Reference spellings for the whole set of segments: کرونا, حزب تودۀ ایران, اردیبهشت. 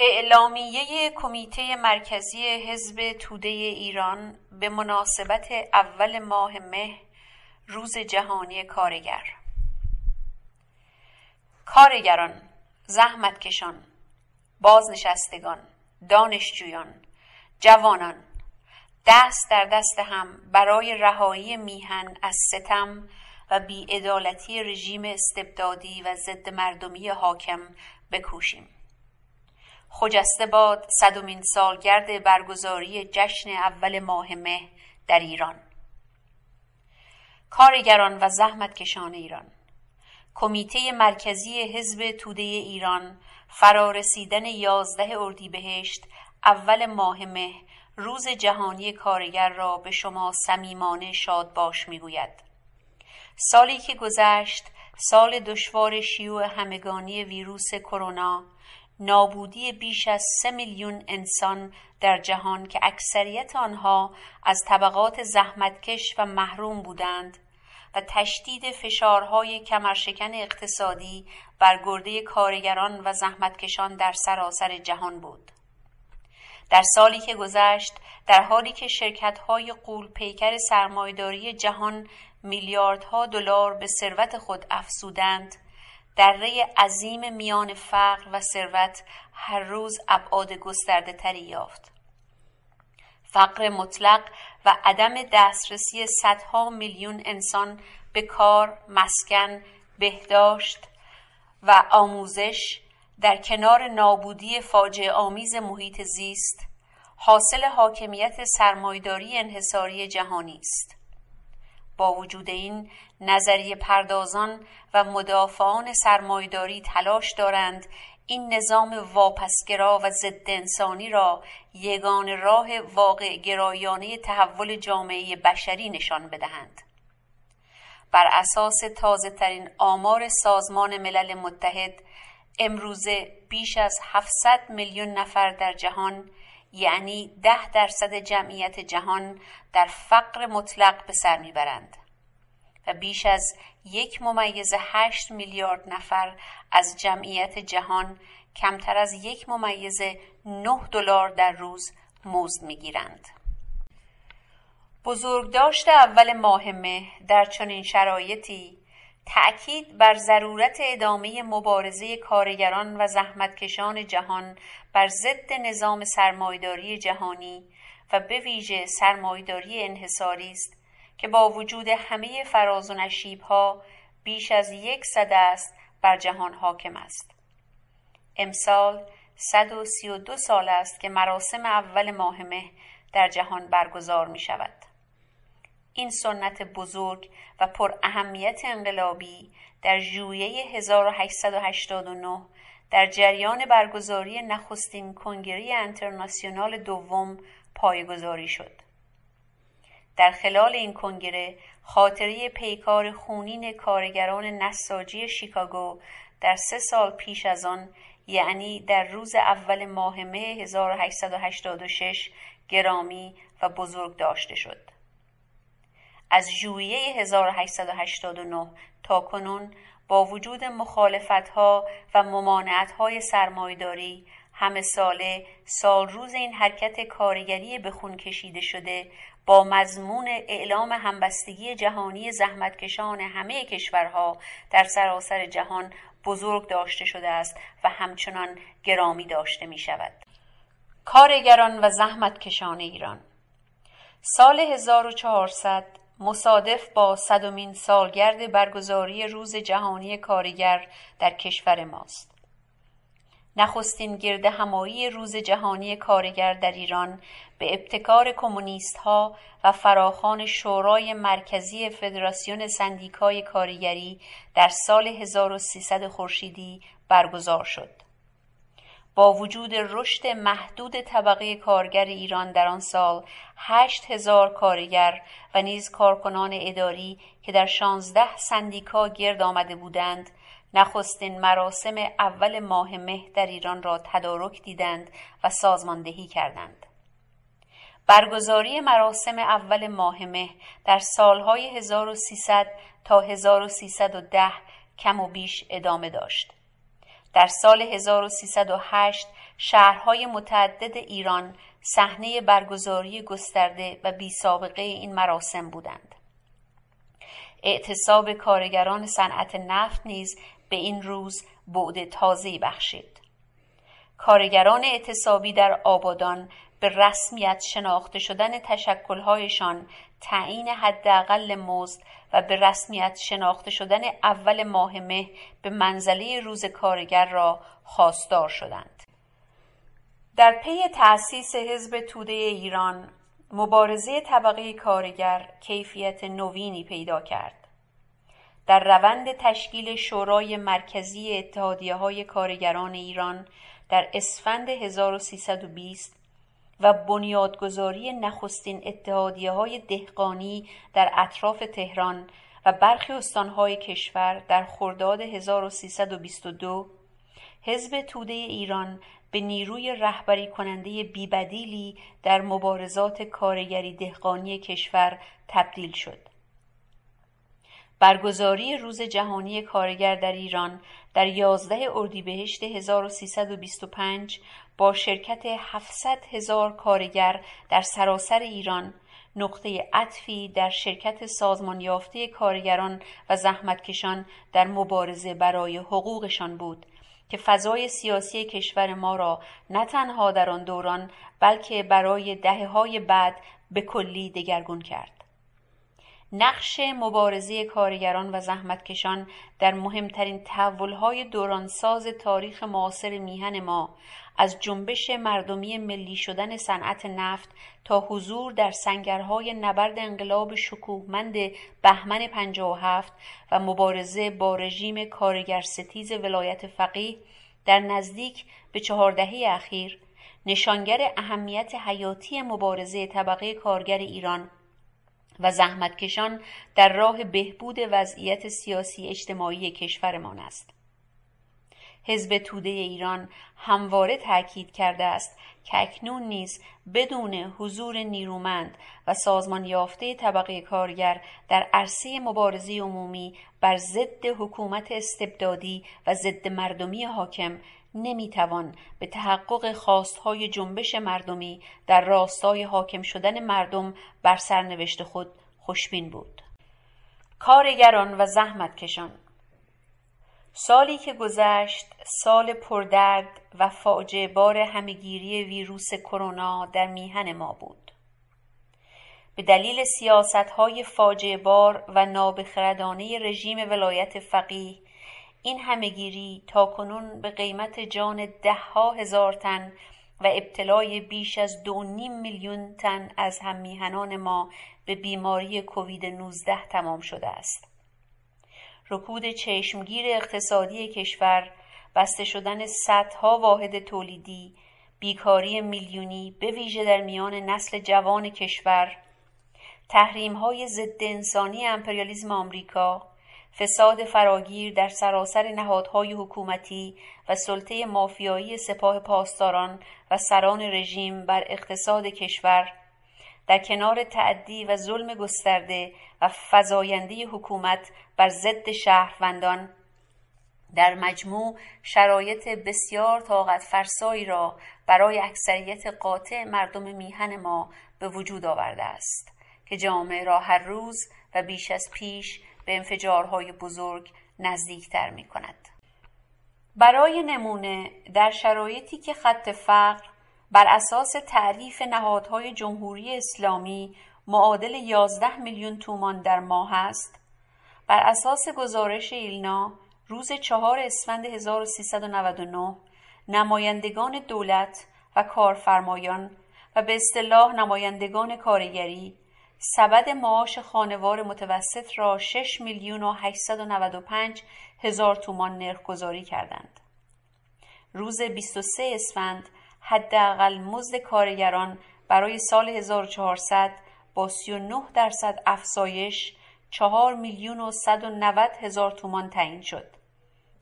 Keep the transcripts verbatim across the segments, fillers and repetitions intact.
اعلامیه کمیته مرکزی حزب توده ایران به مناسبت اول ماه مه، روز جهانی کارگر. کارگران، زحمتکشان، بازنشستگان، دانشجویان، جوانان دست در دست هم برای رهایی میهن از ستم و بی‌عدالتی رژیم استبدادی و ضد مردمی حاکم بکوشیم. خجسته باد صدمین سالگرد برگزاری جشن اول ماه مه در ایران. کارگران و زحمتکشان ایران، کمیته مرکزی حزب توده ایران فرارسیدن یازده اردیبهشت اول ماه مه، روز جهانی کارگر را به شما صمیمانه شادباش میگوید. سالی که گذشت، سال دشوار شیوع همگانی ویروس کرونا، نابودی بیش از سه میلیون انسان در جهان که اکثریت آنها از طبقات زحمتکش و محروم بودند و تشدید فشارهای کمرشکن اقتصادی بر گرده کارگران و زحمتکشان در سراسر جهان بود. در سالی که گذشت، در حالی که شرکت‌های غول‌پیکر سرمایه‌داری جهان میلیاردها دلار به ثروت خود افزودند، دره عظیم میان فقر و ثروت هر روز ابعاد گسترده تری یافت. فقر مطلق و عدم دسترسی صدها میلیون انسان به کار، مسکن، بهداشت و آموزش در کنار نابودی فاجعه آمیز محیط زیست، حاصل حاکمیت سرمایه‌داری انحصاری جهانی است. با وجود این، نظریه پردازان و مدافعان سرمایه‌داری تلاش دارند این نظام واپسگرا و ضد انسانی را یگانه راه واقع گرایانه تحول جامعه بشری نشان بدهند. بر اساس تازه‌ترین آمار سازمان ملل متحد، امروزه بیش از هفتصد میلیون نفر در جهان، یعنی ده درصد جمعیت جهان، در فقر مطلق به سر میبرند و بیش از یک ممیز هشت میلیارد نفر از جمعیت جهان کمتر از یک ممیز نه دلار در روز مزد میگیرند. بزرگداشت اول ماه مه در چنین شرایطی تأکید بر ضرورت ادامه مبارزه کارگران و زحمتکشان جهان بر ضد نظام سرمایه‌داری جهانی و به ویژه سرمایه‌داری انحصاری است که با وجود همه فراز و نشیب‌ها بیش از یک سده است بر جهان حاکم است. امسال صد و سی و دو سال است که مراسم اول ماه مه در جهان برگزار می شود. این سنت بزرگ و پر اهمیت انقلابی در ژوئیه هزار و هشتصد و هشتاد و نه در جریان برگزاری نخستین کنگره انترناسیونال دوم پایه‌گذاری شد. در خلال این کنگره، خاطره پیکار خونین کارگران نساجی شیکاگو در سه سال پیش از آن، یعنی در روز اول ماه مه هزار و هشتصد و هشتاد و شش گرامی و بزرگ داشته شد. از ژوئیه هزار و هشتصد و هشتاد و نه تا کنون با وجود مخالفت‌ها و ممانعت‌های سرمایه‌داری، همه ساله سال روز این حرکت کارگری به خون کشیده شده با مضمون اعلام همبستگی جهانی زحمتکشان همه کشورها در سراسر جهان بزرگ داشته شده است و همچنان گرامی داشته می شود. کارگران و زحمتکشان ایران، سال هزار و چهارصد مصادف با صدمین سالگرد برگزاری روز جهانی کارگر در کشور ماست. نخستین گردهمایی روز جهانی کارگر در ایران به ابتکار کمونیست‌ها و فراخوان شورای مرکزی فدراسیون سندیکای کارگری در سال هزار و سیصد خورشیدی برگزار شد. با وجود رشد محدود طبقه کارگر ایران در آن سال، هشت هزار کارگر و نیز کارکنان اداری که در شانزده سندیکا گرد آمده بودند، نخستین مراسم اول ماه مه در ایران را تدارک دیدند و سازماندهی کردند. برگزاری مراسم اول ماه مه در سالهای هزار و سیصد تا هزار و سیصد و ده کم و بیش ادامه داشت. در سال هزار و سیصد و هشت شهرهای متعدد ایران صحنه برگزاری گسترده و بی‌سابقه این مراسم بودند. اعتصاب کارگران صنعت نفت نیز به این روز بعد تازه‌ای بخشید. کارگران اعتصابی در آبادان به رسمیت شناخته شدن تشکل‌هایشان، تعیین حداقل مزد و به رسمیت شناخته شدن اول ماه مه به منزله روز کارگر را خواستار شدند. در پی تأسیس حزب توده ایران، مبارزه طبقه کارگر کیفیت نوینی پیدا کرد. در روند تشکیل شورای مرکزی اتحادیه‌های کارگران ایران در اسفند هزار و سیصد و بیست و بنیادگذاری نخستین اتحادیه‌های دهقانی در اطراف تهران و برخی استان‌های کشور در خرداد هزار و سیصد و بیست و دو، حزب توده ایران به نیروی رهبری کننده بی‌بدیلی در مبارزات کارگری دهقانی کشور تبدیل شد. برگزاری روز جهانی کارگر در ایران در یازده اردیبهشت هزار و سیصد و بیست و پنج با شرکت هفتصد هزار کارگر در سراسر ایران نقطه عطفی در شرکت سازمانیافته کارگران و زحمتکشان در مبارزه برای حقوقشان بود که فضای سیاسی کشور ما را نه تنها در آن دوران بلکه برای دهه‌های بعد به کلی دگرگون کرد. نقش مبارزه کارگران و زحمتکشان در مهمترین تحول‌های دورانساز تاریخ معاصر میهن ما، از جنبش مردمی ملی شدن صنعت نفت تا حضور در سنگرهای نبرد انقلاب شکوهمند بهمن پنجاه و هفت و مبارزه با رژیم کارگرستیز ولایت فقیه در نزدیک به چهار دهه اخیر، نشانگر اهمیت حیاتی مبارزه طبقه کارگر ایران و زحمتکشان در راه بهبود وضعیت سیاسی اجتماعی کشورمان است. حزب توده ایران همواره تأکید کرده است که اکنون نیز بدون حضور نیرومند و سازمان یافته طبقه کارگر در عرصه مبارزه عمومی بر ضد حکومت استبدادی و ضد مردمی حاکم نمیتوان به تحقق خواستهای جنبش مردمی در راستای حاکم شدن مردم بر سرنوشت خود خوشبین بود. کارگران و زحمتکشان، سالی که گذشت، سال پردرد و فاجعه بار همه‌گیری ویروس کرونا در میهن ما بود. به دلیل سیاست‌های فاجعه بار و نابخردانه رژیم ولایت فقیه، این همه‌گیری تاکنون به قیمت جان ده‌ها هزار تن و ابتلای بیش از دو و نیم میلیون تن از هم‌میهنان ما به بیماری کووید نوزده تمام شده است. رکود چشمگیر اقتصادی کشور، بسته شدن صدها واحد تولیدی، بیکاری میلیونی به ویژه در میان نسل جوان کشور، تحریم‌های ضد انسانی امپریالیسم آمریکا، فساد فراگیر در سراسر نهادهای حکومتی و سلطه مافیایی سپاه پاسداران و سران رژیم بر اقتصاد کشور، در کنار تعدی و ظلم گسترده و فزاینده حکومت بر ضد شهروندان، در مجموع شرایط بسیار طاقت فرسایی را برای اکثریت قاطع مردم میهن ما به وجود آورده است که جامعه را هر روز و بیش از پیش به انفجارهای بزرگ نزدیکتر می کند. برای نمونه، در شرایطی که خط فقر بر اساس تعریف نهادهای جمهوری اسلامی معادل یازده میلیون تومان در ماه است، بر اساس گزارش ایلنا روز چهار اسفند هزار و سیصد و نود و نه نمایندگان دولت و کارفرمایان و به اصطلاح نمایندگان کارگری سبد معاش خانوار متوسط را شش میلیون و هشتصد و نود و پنج هزار تومان نرخ‌گذاری کردند. روز بیست و سه اسفند حداقل مزد کارگران برای سال هزار و چهارصد با سی و نه درصد افزایش چهار میلیون و صد و نود هزار تومان تعیین شد،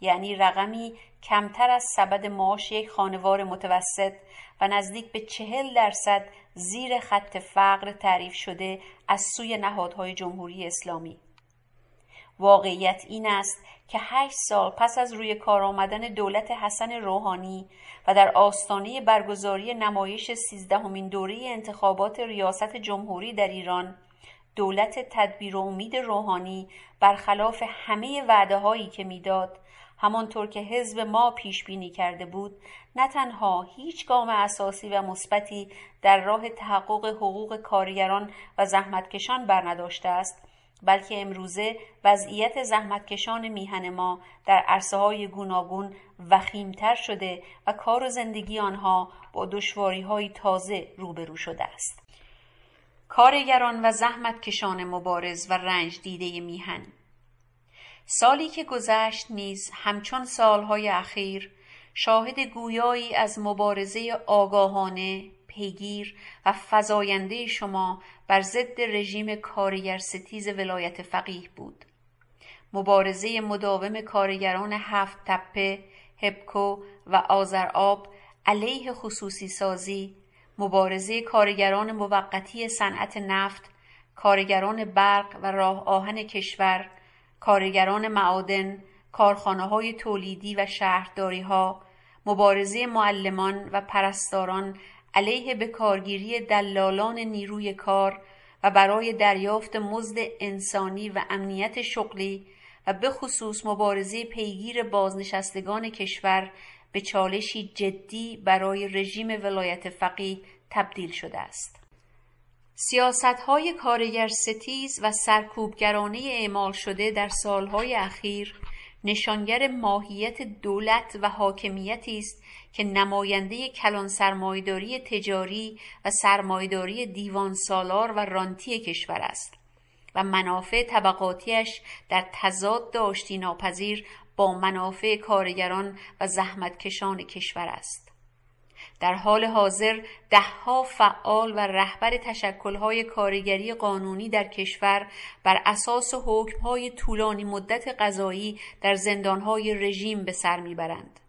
یعنی رقمی کمتر از سبد معاش یک خانوار متوسط و نزدیک به چهل درصد زیر خط فقر تعریف شده از سوی نهادهای جمهوری اسلامی. واقعیت این است که هشت سال پس از روی کار آمدن دولت حسن روحانی و در آستانه برگزاری نمایش سیزدهمین دوره انتخابات ریاست جمهوری در ایران، دولت تدبیر و امید روحانی برخلاف همه وعده‌هایی که میداد، همانطور که حزب ما پیش بینی کرده بود، نه تنها هیچ گام اساسی و مثبتی در راه تحقق حقوق کارگران و زحمتکشان برنداشته است، بلکه امروزه وضعیت زحمتکشان میهن ما در عرصه‌های گوناگون وخیم‌تر شده و کار و زندگی آنها با دشواری‌های تازه روبرو شده است. کارگران و زحمتکشان مبارز و رنج دیده میهن. سالی که گذشت نیز همچون سالهای اخیر شاهد گویایی از مبارزه آگاهانه، پیگیر و فزاینده شما بر ضد رژیم کارگرستیز ولایت فقیه بود. مبارزه مداوم کارگران هفت تپه، هپکو و آذرآب علیه خصوصی سازی، مبارزه کارگران موقتی صنعت نفت، کارگران برق و راه آهن کشور، کارگران معادن، کارخانه‌های تولیدی و شهرداری‌ها، مبارزه معلمان و پرستاران علیه بکارگیری دلالان نیروی کار و برای دریافت مزد انسانی و امنیت شغلی و به خصوص مبارزه پیگیر بازنشستگان کشور به چالشی جدی برای رژیم ولایت فقیه تبدیل شده است. سیاست‌های کارگرستیز و سرکوبگرانه اعمال شده در سالهای اخیر نشانگر ماهیت دولت و حاکمیتی است که نماینده کلان سرمایه‌داری تجاری و سرمایه‌داری دیوان سالار و رانتی کشور است و منافع طبقاتیش در تضاد آشتی‌ناپذیر با منافع کارگران و زحمتکشان کشور است. در حال حاضر دهها فعال و رهبر تشکل‌های کارگری قانونی در کشور بر اساس حکم‌های طولانی مدت قضایی در زندان‌های رژیم به سر می‌برند.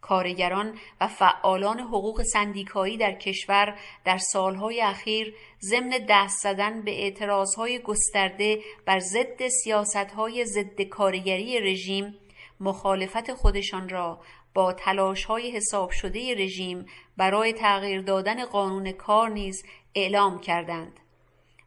کارگران و فعالان حقوق سندیکایی در کشور در سالهای اخیر ضمن دست زدن به اعتراض‌های گسترده بر ضد سیاست‌های ضد کارگری رژیم مخالفت خودشان را با تلاش‌های حساب شده رژیم برای تغییر دادن قانون کار نیز اعلام کردند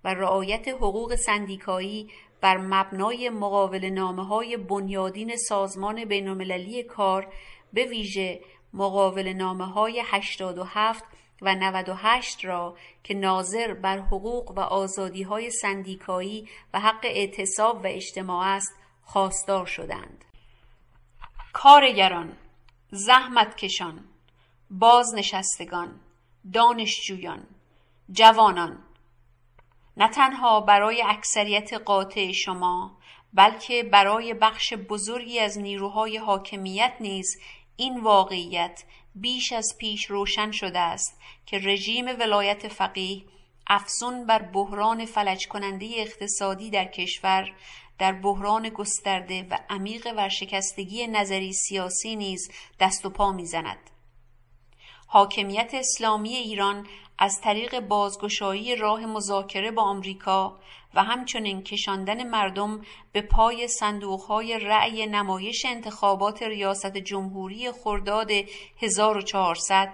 و رعایت حقوق سندیکایی بر مبنای مقاوله‌نامه‌های بنیادین سازمان بین‌المللی کار، به ویژه مقاوله‌نامه‌های هشتاد و هفت و نود و هشت را که ناظر بر حقوق و آزادی‌های سندیکایی و حق اعتصاب و اجتماع است، خواستار شدند. کارگران، زحمتکشان، بازنشستگان، دانشجویان، جوانان نه تنها برای اکثریت قاطع شما بلکه برای بخش بزرگی از نیروهای حاکمیت نیز این واقعیت بیش از پیش روشن شده است که رژیم ولایت فقیه افزون بر بحران فلج کننده اقتصادی در کشور، در بحران گسترده و عمیق ورشکستگی نظری سیاسی نیز دست و پا می‌زند. حاکمیت اسلامی ایران از طریق بازگشایی راه مذاکره با آمریکا و همچنین کشاندن مردم به پای صندوق‌های رأی نمایش انتخابات ریاست جمهوری خرداد هزار و چهارصد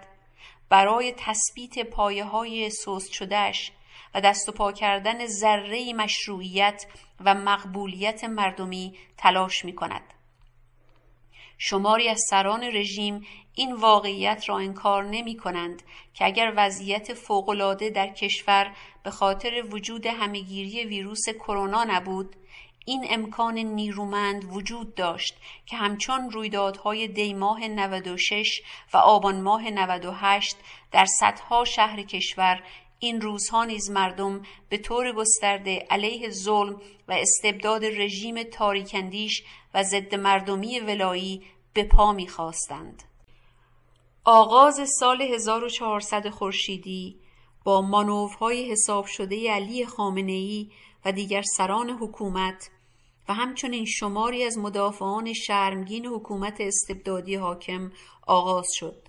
برای تثبیت پایه‌های سست شده‌اش و دست و پا کردن ذره مشروعیت و مقبولیت مردمی تلاش می کند. شماری از سران رژیم این واقعیت را انکار نمی کنند که اگر وضعیت فوق‌العاده در کشور به خاطر وجود همه‌گیری ویروس کرونا نبود، این امکان نیرومند وجود داشت که همچون رویدادهای دیماه نود و شش و آبان ماه نود و هشت در صدها شهر کشور این روزها نیز مردم به طور گسترده علیه ظلم و استبداد رژیم تاریک‌اندیش و ضد مردمی ولایی به پا می‌خواستند. آغاز سال هزار و چهارصد خورشیدی با مانورهای حساب شده علی خامنه‌ای و دیگر سران حکومت و همچنین شماری از مدافعان شرمگین حکومت استبدادی حاکم آغاز شد.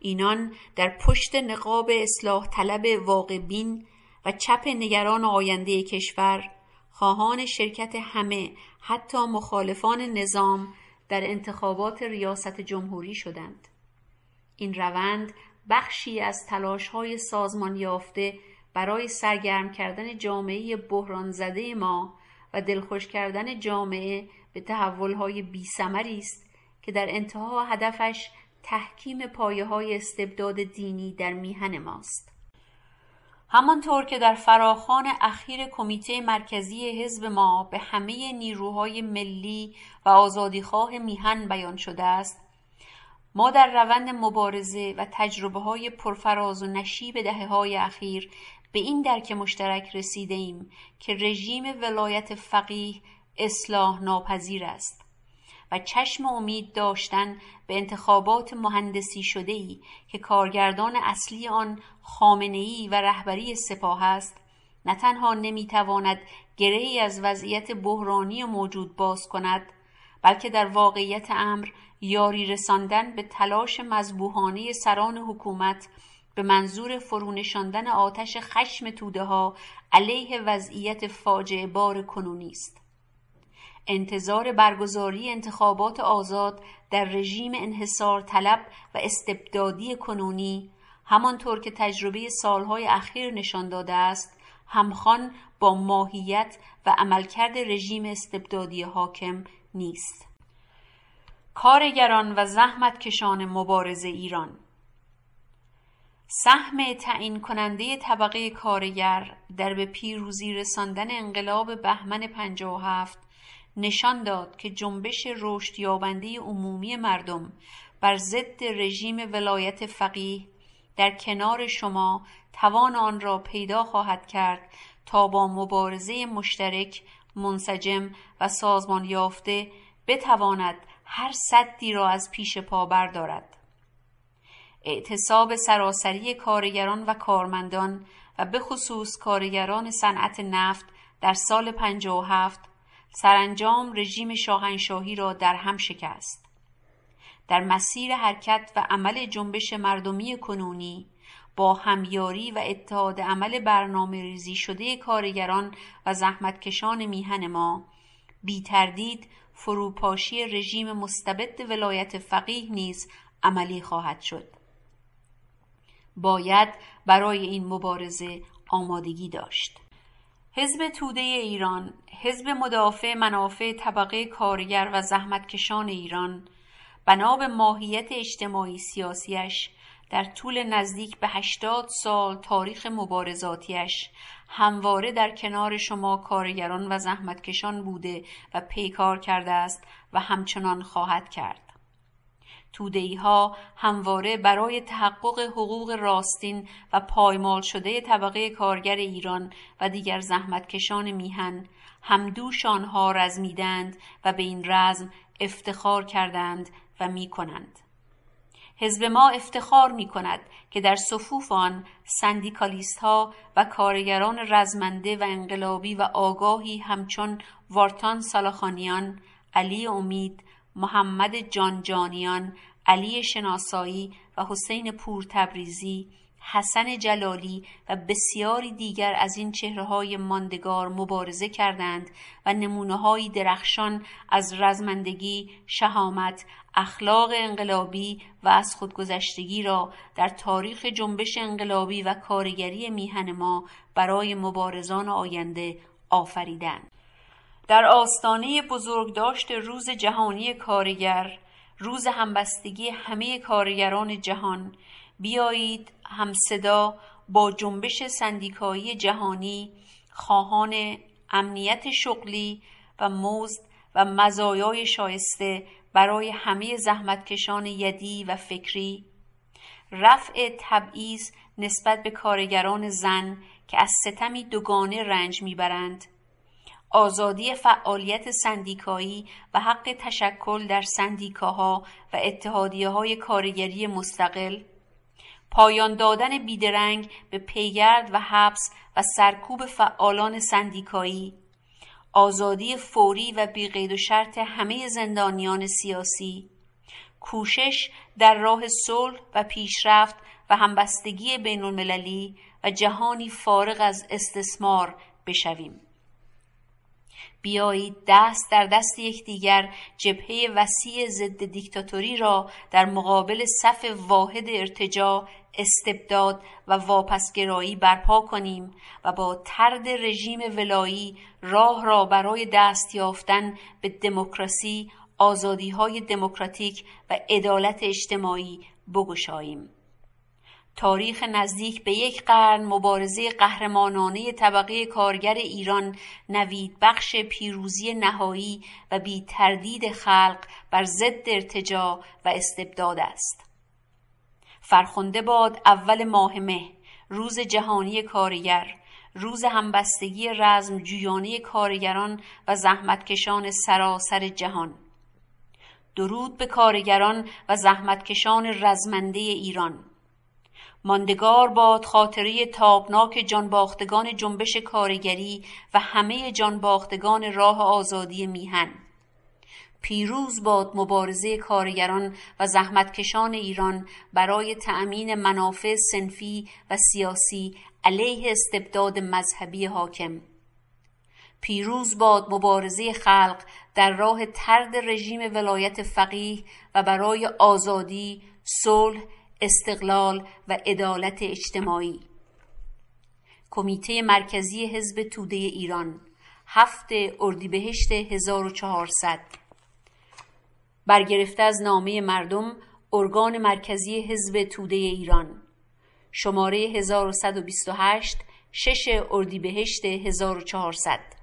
اینان در پشت نقاب اصلاح طلب واقع بین و چپ نگران آینده کشور خواهان شرکت همه، حتی مخالفان نظام، در انتخابات ریاست جمهوری شدند. این روند بخشی از تلاش‌های سازمان یافته برای سرگرم کردن جامعه بحران زده ما و دلخوش کردن جامعه به تحول‌های بی‌ثمری است که در انتها هدفش تحکیم پایه‌های استبداد دینی در میهن ماست. همانطور که در فراخوان اخیر کمیته مرکزی حزب ما به همه نیروهای ملی و آزادیخواه میهن بیان شده است، ما در روند مبارزه و تجربه‌های پرفراز و نشیب دهه‌های اخیر به این درک مشترک رسیدیم که رژیم ولایت فقیه اصلاح ناپذیر است و چشم امید داشتن به انتخابات مهندسی شده‌ای که کارگردان اصلی آن خامنه‌ای و رهبری سپاه است، نه تنها نمی‌تواند گره‌ای از وضعیت بحرانی موجود باز کند، بلکه در واقعیت امر یاری رساندن به تلاش مذبوحانه سران حکومت به منظور فرونشاندن آتش خشم توده‌ها علیه وضعیت فاجعه بار کنونی است. انتظار برگزاری انتخابات آزاد در رژیم انحصار طلب و استبدادی کنونی، همانطور که تجربه سالهای اخیر نشان داده است، همخوان با ماهیت و عملکرد رژیم استبدادی حاکم نیست. کارگران و زحمتکشان مبارزه ایران. سهم تعیین کننده طبقه کارگر در به پیروزی رساندن انقلاب بهمن پنجاه و هفت نشان داد که جنبش رشد یابنده عمومی مردم بر ضد رژیم ولایت فقیه در کنار شما توان آن را پیدا خواهد کرد تا با مبارزه مشترک، منسجم و سازمان یافته بتواند هر سدی را از پیش پا بردارد. اعتصاب سراسری کارگران و کارمندان و به خصوص کارگران صنعت نفت در سال پنجاه و هفت سرانجام رژیم شاهنشاهی را در هم شکست. در مسیر حرکت و عمل جنبش مردمی کنونی با همیاری و اتحاد عمل برنامه ریزی شده کارگران و زحمتکشان میهن ما، بی تردید فروپاشی رژیم مستبد ولایت فقیه نیز عملی خواهد شد. باید برای این مبارزه آمادگی داشت. حزب توده ایران، حزب مدافع منافع طبقه کارگر و زحمتکشان ایران، بنا به ماهیت اجتماعی سیاسیش، در طول نزدیک به هشتاد سال تاریخ مبارزاتیش، همواره در کنار شما کارگران و زحمتکشان بوده و پیکار کرده است و همچنان خواهد کرد. توده‌ای‌ها همواره برای تحقق حقوق راستین و پایمال شده طبقه کارگر ایران و دیگر زحمتکشان میهن همدوش آنها رزمیدند و به این رزم افتخار کردند و می‌کنند. حزب ما افتخار می‌کند که در صفوف آن سندیکالیست‌ها و کارگران رزمنده و انقلابی و آگاهی همچون وارتان سالاخانیان، علی امید، محمد جانجانیان، علی شناسایی و حسین پور تبریزی، حسن جلالی و بسیاری دیگر از این چهره‌های ماندگار مبارزه کردند و نمونه‌های درخشان از رزمندگی، شهامت، اخلاق انقلابی و از خودگذشتگی را در تاریخ جنبش انقلابی و کارگری میهن ما برای مبارزان آینده آفریدند. در آستانه بزرگداشت روز جهانی کارگر، روز همبستگی همه کارگران جهان، بیایید همصدا با جنبش سندیکایی جهانی، خواهان امنیت شغلی و مزد و مزایای شایسته برای همه زحمتکشان یدی و فکری، رفع تبعیض نسبت به کارگران زن که از ستمی دوگانه رنج میبرند، آزادی فعالیت سندیکایی و حق تشکل در سندیکاها و اتحادیه‌های کارگری مستقل، پایان دادن بیدرنگ به پیگرد و حبس و سرکوب فعالان سندیکایی، آزادی فوری و بی‌قید و شرط همه زندانیان سیاسی، کوشش در راه صلح و پیشرفت و همبستگی بین‌المللی و جهانی فارغ از استثمار بشویم. بیایید دست در دست یکدیگر جبهه وسیع ضد دیکتاتوری را در مقابل صف واحد ارتجاع، استبداد و واپسگرایی برپا کنیم و با طرد رژیم ولایی راه را برای دست یافتن به دموکراسی، آزادی‌های دموکراتیک و عدالت اجتماعی بگشاییم. تاریخ نزدیک به یک قرن مبارزه قهرمانانه طبقه کارگر ایران نوید بخش پیروزی نهایی و بی تردید خلق بر ضد ارتجاع و استبداد است. فرخنده باد اول ماه مه، روز جهانی کارگر، روز همبستگی رزم جویانه کارگران و زحمتکشان سراسر جهان. درود به کارگران و زحمتکشان رزمنده ایران. ماندگار باد خاطره تابناک جانباختگان جنبش کارگری و همه جانباختگان راه آزادی میهن. پیروز باد مبارزه کارگران و زحمتکشان ایران برای تأمین منافع صنفی و سیاسی علیه استبداد مذهبی حاکم. پیروز باد مبارزه خلق در راه طرد رژیم ولایت فقیه و برای آزادی، صلح، استقلال و عدالت اجتماعی. کمیته مرکزی حزب توده ایران، هفته اردیبهشت هزار و چهارصد. برگرفته از نامه مردم، ارگان مرکزی حزب توده ایران، شماره هزار و صد و بیست و هشت، شش اردیبهشت هزار و چهارصد.